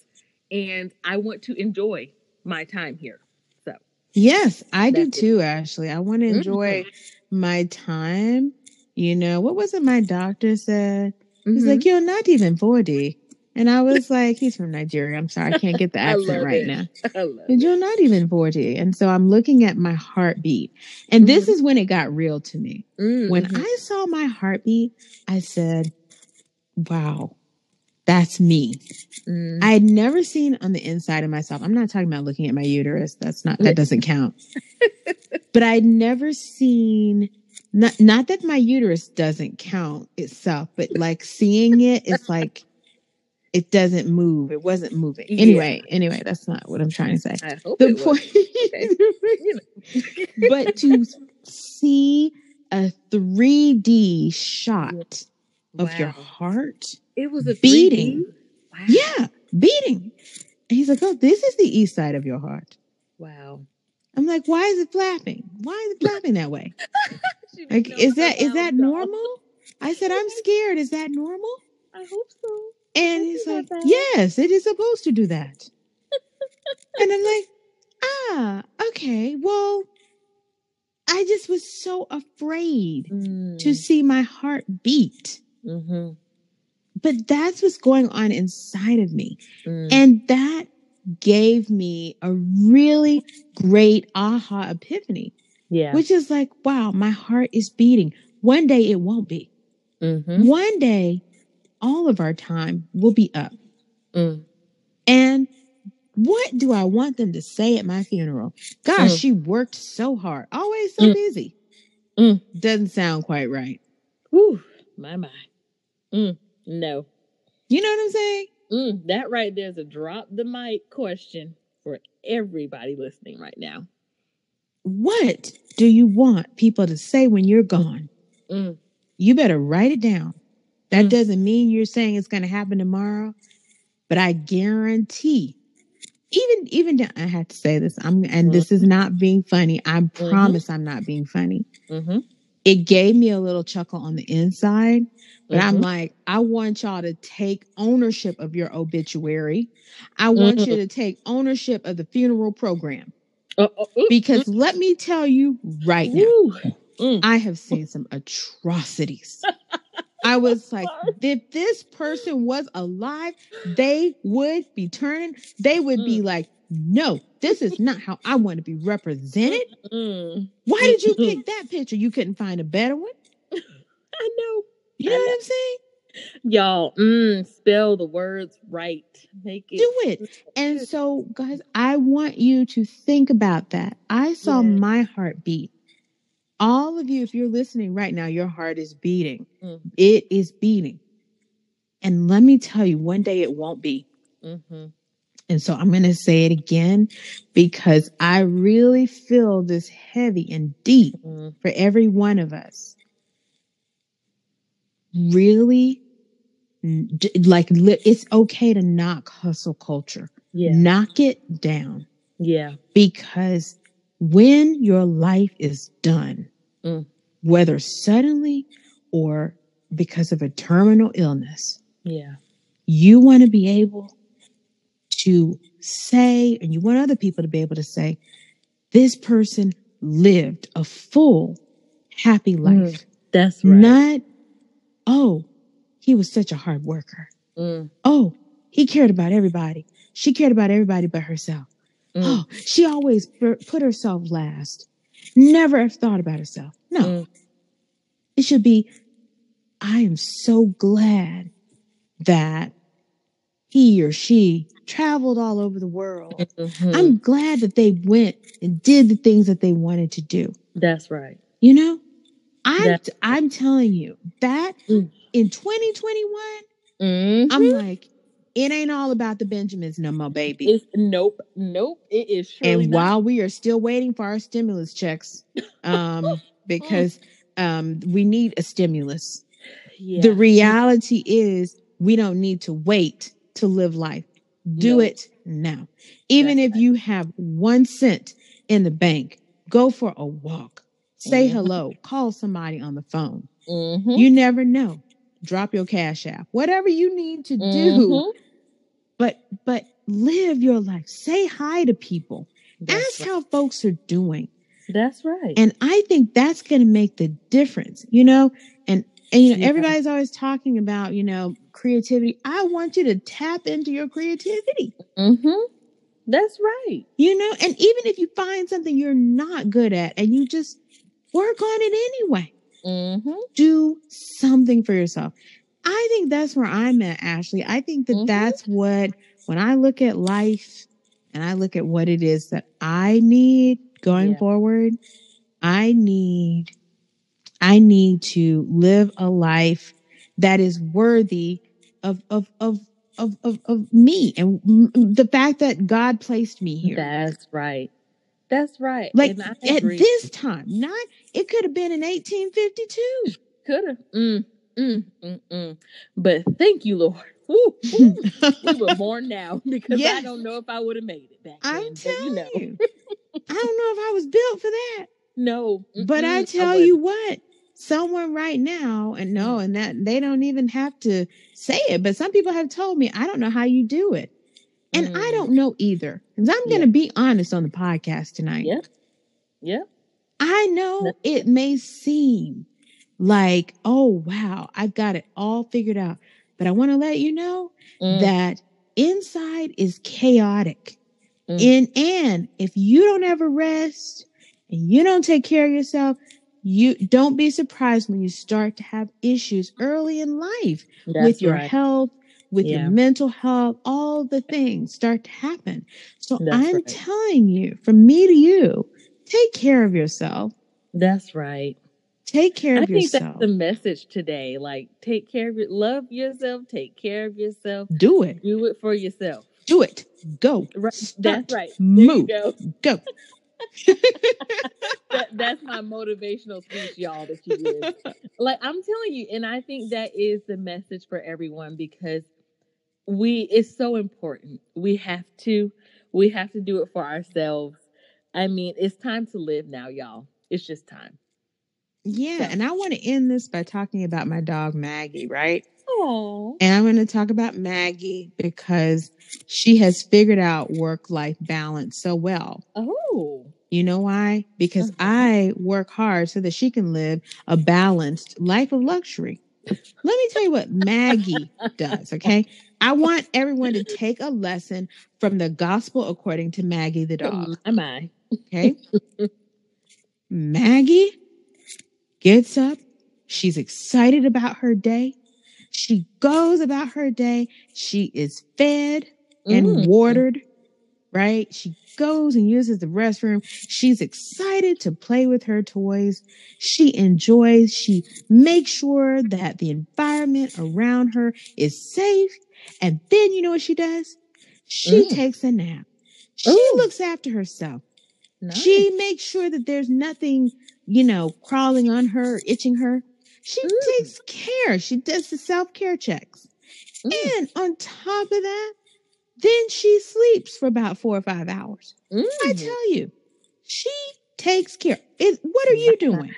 And I want to enjoy my time here. So, yes, I do too, Ashley. I want to enjoy my time. What was it my doctor said? He's like, you're not even 40. And I was like, he's from Nigeria. I'm sorry. I can't get the accent right now. But you're not even 40. And so I'm looking at my heartbeat. And this is when it got real to me. Mm-hmm. When I saw my heartbeat, I said, wow, that's me. Mm-hmm. I had never seen on the inside of myself. I'm not talking about looking at my uterus. That doesn't count. But I'd never seen... Not that my uterus doesn't count itself, but like seeing it, it's like it doesn't move. It wasn't moving. Anyway, that's not what I'm trying to say. I hope the point. Okay. But to see a 3D shot of your heart, it was a beating. Wow. Yeah, beating. And he's like, "Oh, this is the east side of your heart." Wow. I'm like, why is it flapping? Why is it flapping that way? Like, is that normal? I said, I'm scared. Is that normal? I hope so. And he's like, yes, it is supposed to do that. And I'm like, okay. Well, I just was so afraid to see my heart beat. Mm-hmm. But that's what's going on inside of me. And that gave me a really great aha epiphany. Yeah. Which is like, wow, my heart is beating. One day it won't be. Mm-hmm. One day, all of our time will be up. Mm. And what do I want them to say at my funeral? Gosh, she worked so hard. Always so busy. Mm. Doesn't sound quite right. Whew, my. No. You know what I'm saying? That right there's a drop the mic question for everybody listening right now. What do you want people to say when you're gone? You better write it down. That doesn't mean you're saying it's going to happen tomorrow, but I guarantee even I have to say this. This is not being funny. I promise I'm not being funny. Mm-hmm. It gave me a little chuckle on the inside, but I'm like, I want y'all to take ownership of your obituary. I want you to take ownership of the funeral program. Because let me tell you right now, I have seen some atrocities. I was like, if this person was alive, they would be like, no, this is not how I want to be represented. Why did you pick that picture? You couldn't find a better one? I know. You know what I'm saying? Y'all, spell the words right. Make it. Do it. And so, guys, I want you to think about that. I saw my heart beat. All of you, if you're listening right now, your heart is beating. It is beating. And let me tell you, one day it won't be. Mm-hmm. And so I'm going to say it again because I really feel this heavy and deep for every one of us. Really, it's okay to knock hustle culture. Yeah. Knock it down. Yeah. Because when your life is done, whether suddenly or because of a terminal illness. Yeah. You want to be able to say, and you want other people to be able to say, this person lived a full, happy life. Mm, that's right. Not, oh, he was such a hard worker. Mm. Oh, he cared about everybody. She cared about everybody but herself. Mm. Oh, she always put herself last. Never have thought about herself. No. Mm. It should be, I am so glad that he or she traveled all over the world. Mm-hmm. I'm glad that they went and did the things that they wanted to do. That's right. You know, I'm telling you that in 2021, mm-hmm. I'm like, it ain't all about the Benjamins no more, baby. Nope. It is. And while we are still waiting for our stimulus checks, because we need a stimulus. Yeah. The reality is we don't need to wait to live life. Do it now. Even if you have 1 cent in the bank, go for a walk. Say hello. Call somebody on the phone. Mm-hmm. You never know. Drop your Cash App. Whatever you need to do. Mm-hmm. But live your life. Say hi to people. Ask how folks are doing. That's right. And I think that's going to make the difference, you know? And you know, everybody's always talking about, you know, creativity. I want you to tap into your creativity. Mm-hmm. That's right. You know, and even if you find something you're not good at and you just work on it anyway, mm-hmm. do something for yourself. I think that's where I'm at, Ashley. I think that that's what, when I look at life and I look at what it is that I need going forward, I need to live a life that is worthy of me and the fact that God placed me here. That's right. That's right. Like at this time, it could have been in 1852. Could have. But thank you, Lord. We were born now because I don't know if I would have made it back then. I'm telling you. I don't know if I was built for that. No, but I tell you what, someone right now, and that they don't even have to say it, but some people have told me, I don't know how you do it. And I don't know either. Because I'm going to be honest on the podcast tonight. Yeah. Yeah. I know it may seem like, oh, wow, I've got it all figured out. But I want to let you know that inside is chaotic. And if you don't ever rest, and you don't take care of yourself, you don't be surprised when you start to have issues early in life with your health, with your mental health, all the things start to happen. So I'm telling you, from me to you, take care of yourself. That's right. Take care of yourself. I think that's the message today. Like, take care of your, love yourself, take care of yourself. Do it. Do it for yourself. Do it. Go. Right. Start. That's right. Move. Go. That's my motivational speech, y'all, that she did. Like, I'm telling you, and I think that is the message for everyone, because it's so important. We have to do it for ourselves. I mean, it's time to live now, y'all. It's just time. Yeah, so. And I want to end this by talking about my dog, Maggie, right? Oh. And I'm going to talk about Maggie because she has figured out work-life balance so well. Oh. You know why? Because I work hard so that she can live a balanced life of luxury. Let me tell you what Maggie does, okay? I want everyone to take a lesson from the gospel according to Maggie the dog. Am I? Okay? Maggie gets up. She's excited about her day. She goes about her day. She is fed and watered, right? She goes and uses the restroom. She's excited to play with her toys. She enjoys. She makes sure that the environment around her is safe. And then you know what she does? She takes a nap. She looks after herself. Nice. She makes sure that there's nothing, you know, crawling on her, itching her. She takes care. She does the self-care checks. And on top of that, then she sleeps for about 4 or 5 hours. I tell you, she takes care. What are you doing?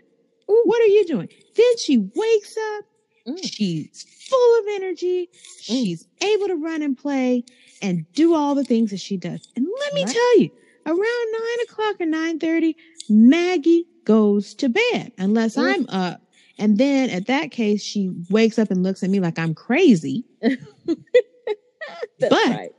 Then she wakes up She's full of energy. She's able to run and play and do all the things that she does. And let me tell you, around 9 o'clock or 9:30, Maggie goes to bed unless I'm up. And then at that case, she wakes up and looks at me like I'm crazy. But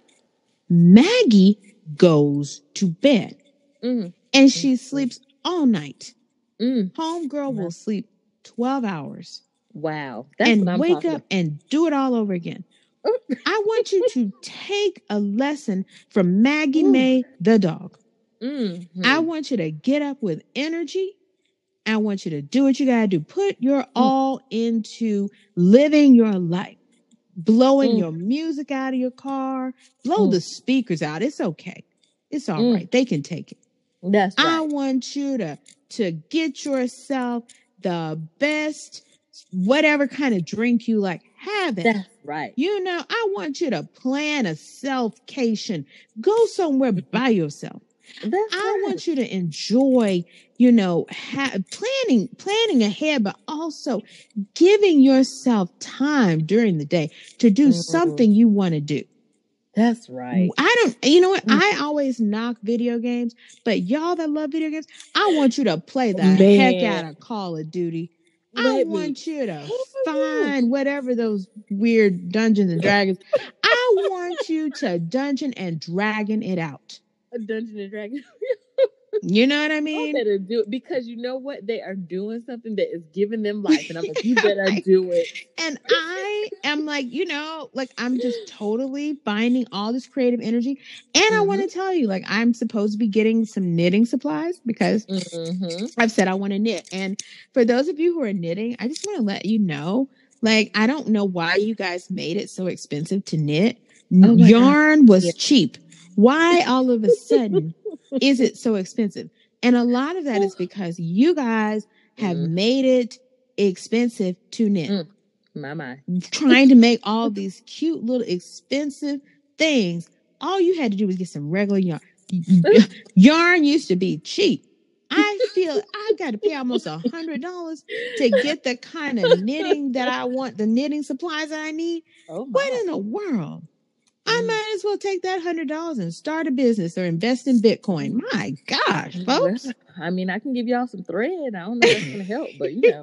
Maggie goes to bed and she sleeps all night. Homegirl will sleep 12 hours. Wow. That's and what I'm wake up and do it all over again. I want you to take a lesson from Maggie May, the dog. I want you to get up with energy. I want you to do what you got to do. Put your all into living your life, blowing your music out of your car, blow the speakers out. It's okay. It's all right. They can take it. That's right. I want you to get yourself the best, whatever kind of drink you like. Have it. That's right. You know, I want you to plan a self-cation. Go somewhere by yourself. That's I right. want you to enjoy, you know, planning ahead, but also giving yourself time during the day to do something you want to do. That's right. I don't, you know what? I always knock video games, but y'all that love video games, I want you to play the heck out of Call of Duty. I want you to find whatever those weird Dungeons and Dragons. I want you to Dungeon and Dragon it out. A Dungeon and Dragon. You know what I mean? Better do it, because you know what? They are doing something that is giving them life. And I'm like, you better do it. And I am like, you know, like I'm just totally finding all this creative energy. And I want to tell you, like, I'm supposed to be getting some knitting supplies because I've said I want to knit. And for those of you who are knitting, I just want to let you know, like, I don't know why you guys made it so expensive to knit. Oh my Yarn God. Was cheap. Why all of a sudden is it so expensive? And a lot of that is because you guys have made it expensive to knit. Trying to make all these cute little expensive things. All you had to do was get some regular yarn. Yarn used to be cheap. I feel I've got to pay almost $100 to get the kind of knitting that I want, the knitting supplies that I need. Oh, what in the world? I might as well take that $100 and start a business or invest in Bitcoin. My gosh, folks. I mean, I can give y'all some thread. I don't know if that's going to help, but you know.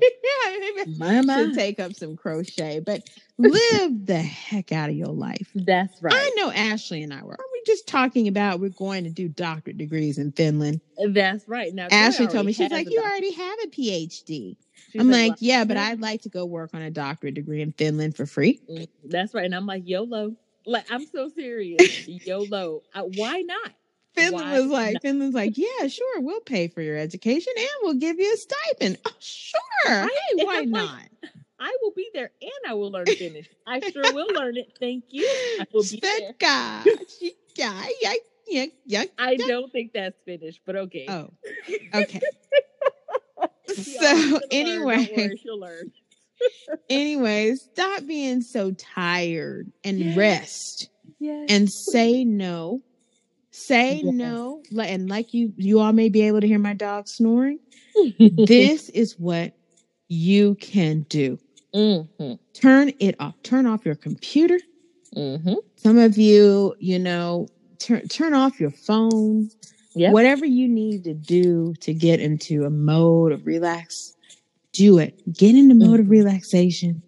Maybe I should take up some crochet, but live the heck out of your life. That's right. I know Ashley and I were just talking about we're going to do doctorate degrees in Finland. That's right. Now Ashley told me, she's like, you already have a PhD. She's I'm like, yeah, but I'd like to go work on a doctorate degree in Finland for free. That's right. And I'm like, YOLO. Like, I'm so serious. YOLO. Why not? Finland's like, yeah, sure. We'll pay for your education and we'll give you a stipend. Oh, sure. Hey, why not? Like, I will be there and I will learn Finnish. I sure will learn it. Thank you. I will be there. I don't think that's Finnish, but okay. Oh, okay. So anyway. She'll learn. Anyway, stop being so tired and rest and say no. Say no. And like you all may be able to hear my dog snoring. This is what you can do. Turn it off. Turn off your computer. Some of you, you know, turn off your phone. Whatever you need to do to get into a mode of relax. Do it. Get in the mode of relaxation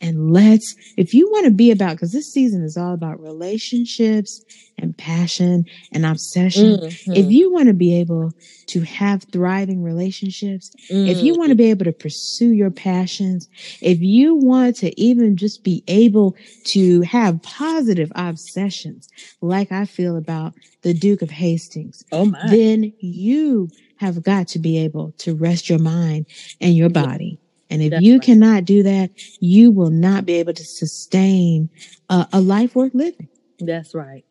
and let's, if you want to be about, because this season is all about relationships and passion and obsession. If you want to be able to have thriving relationships, if you want to be able to pursue your passions, if you want to even just be able to have positive obsessions, like I feel about the Duke of Hastings, then you have got to be able to rest your mind and your body. And if you cannot do that, you will not be able to sustain a life worth living. That's right.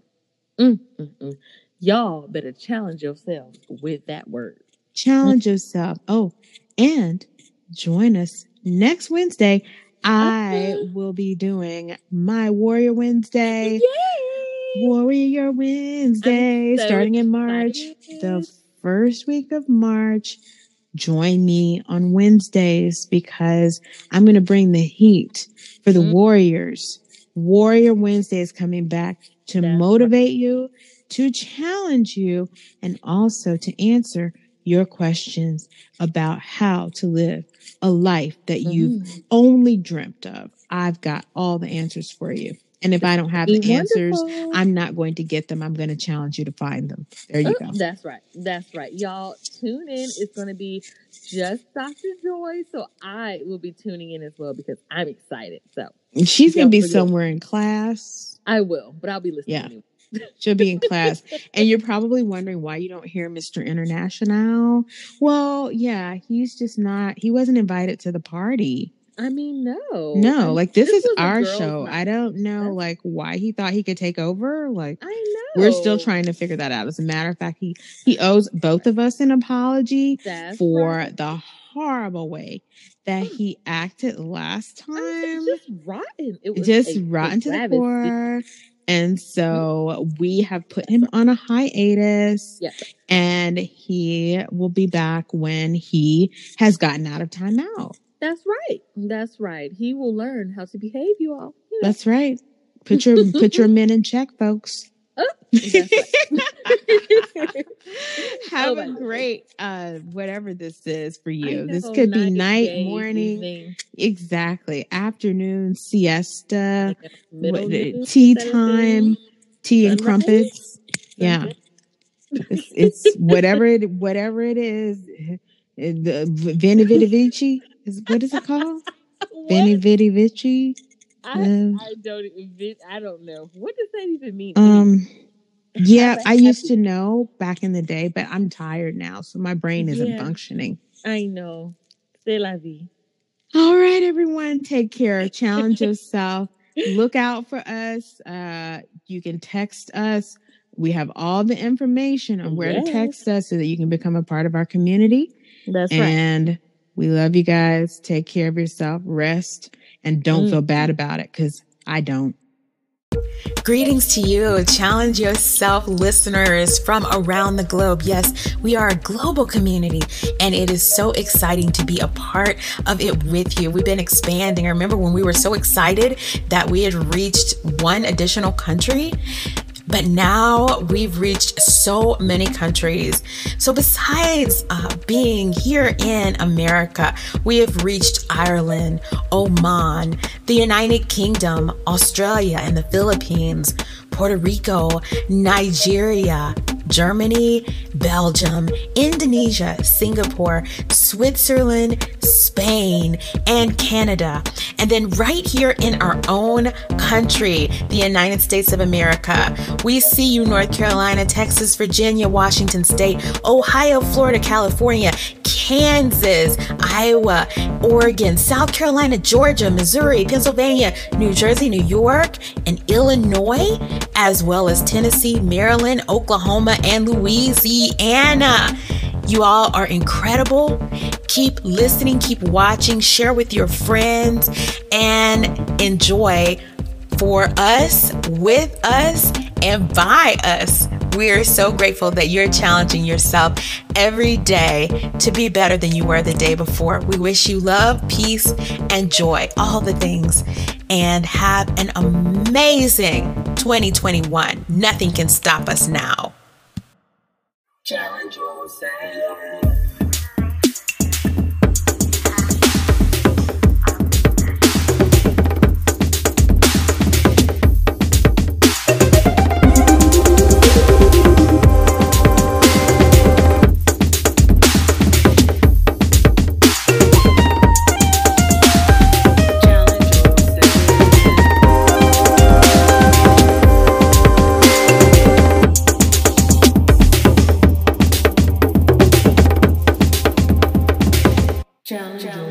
Y'all better challenge yourself with that word. Challenge yourself. Oh, and join us next Wednesday. I will be doing my Warrior Wednesday. Yay! Warrior Wednesday, starting in March. The first week of March, join me on Wednesdays because I'm going to bring the heat for the Warriors. Warrior Wednesday is coming back to motivate you, to challenge you, and also to answer your questions about how to live a life that you've only dreamt of. I've got all the answers for you. And if I don't have the answers, I'm not going to get them. I'm going to challenge you to find them. There you go. That's right. That's right. Y'all, tune in. It's going to be just Dr. Joy. So I will be tuning in as well because I'm excited. So she's going to be somewhere in class. I will, but I'll be listening anyway. She'll be in class. And you're probably wondering why you don't hear Mr. International. Well, yeah, he's just not, he wasn't invited to the party. I mean, no. No, like this is our show. Night. I don't know like why he thought he could take over. Like, I know. We're still trying to figure that out. As a matter of fact, he owes both of us an apology for the horrible way that he acted last time. I mean, just rotten. It was just rotten to the core. And so we have put him on a hiatus, and he will be back when he has gotten out of timeout. That's right. That's right. He will learn how to behave, you all. You know. That's right. Put your men in check, folks. Oh, that's right. Have a great whatever this is for you. This could be night, morning, evening. Exactly. Afternoon, siesta, tea time, tea and crumpets. Yeah, it's whatever it is. Veni Vidi Vici. What is it called? Veni Vidi Vici. I don't know. What does that even mean? Yeah, I used to know back in the day, but I'm tired now, so my brain isn't functioning. I know. C'est la vie. All right, everyone, take care. Challenge yourself. Look out for us. You can text us. We have all the information on where to text us so that you can become a part of our community. That's right. And we love you guys. Take care of yourself. Rest. And don't feel bad about it, because I don't. Greetings to you, Challenge Yourself listeners from around the globe. Yes, we are a global community, and it is so exciting to be a part of it with you. We've been expanding. I remember when we were so excited that we had reached one additional country. But now we've reached so many countries. So besides being here in America, we have reached Ireland, Oman, the United Kingdom, Australia and the Philippines, Puerto Rico, Nigeria, Germany, Belgium, Indonesia, Singapore, Switzerland, Spain, and Canada. And then right here in our own country, the United States of America, we see you, North Carolina, Texas, Virginia, Washington State, Ohio, Florida, California, Kansas, Iowa, Oregon, South Carolina, Georgia, Missouri, Pennsylvania, New Jersey, New York, and Illinois, as well as Tennessee, Maryland, Oklahoma, and Louisiana. You all are incredible. Keep listening, keep watching, share with your friends, and enjoy for us, with us, and by us. We are so grateful that you're challenging yourself every day to be better than you were the day before. We wish you love, peace, and joy, all the things, and have an amazing 2021. Nothing can stop us now. Challenge yourself. Challenge.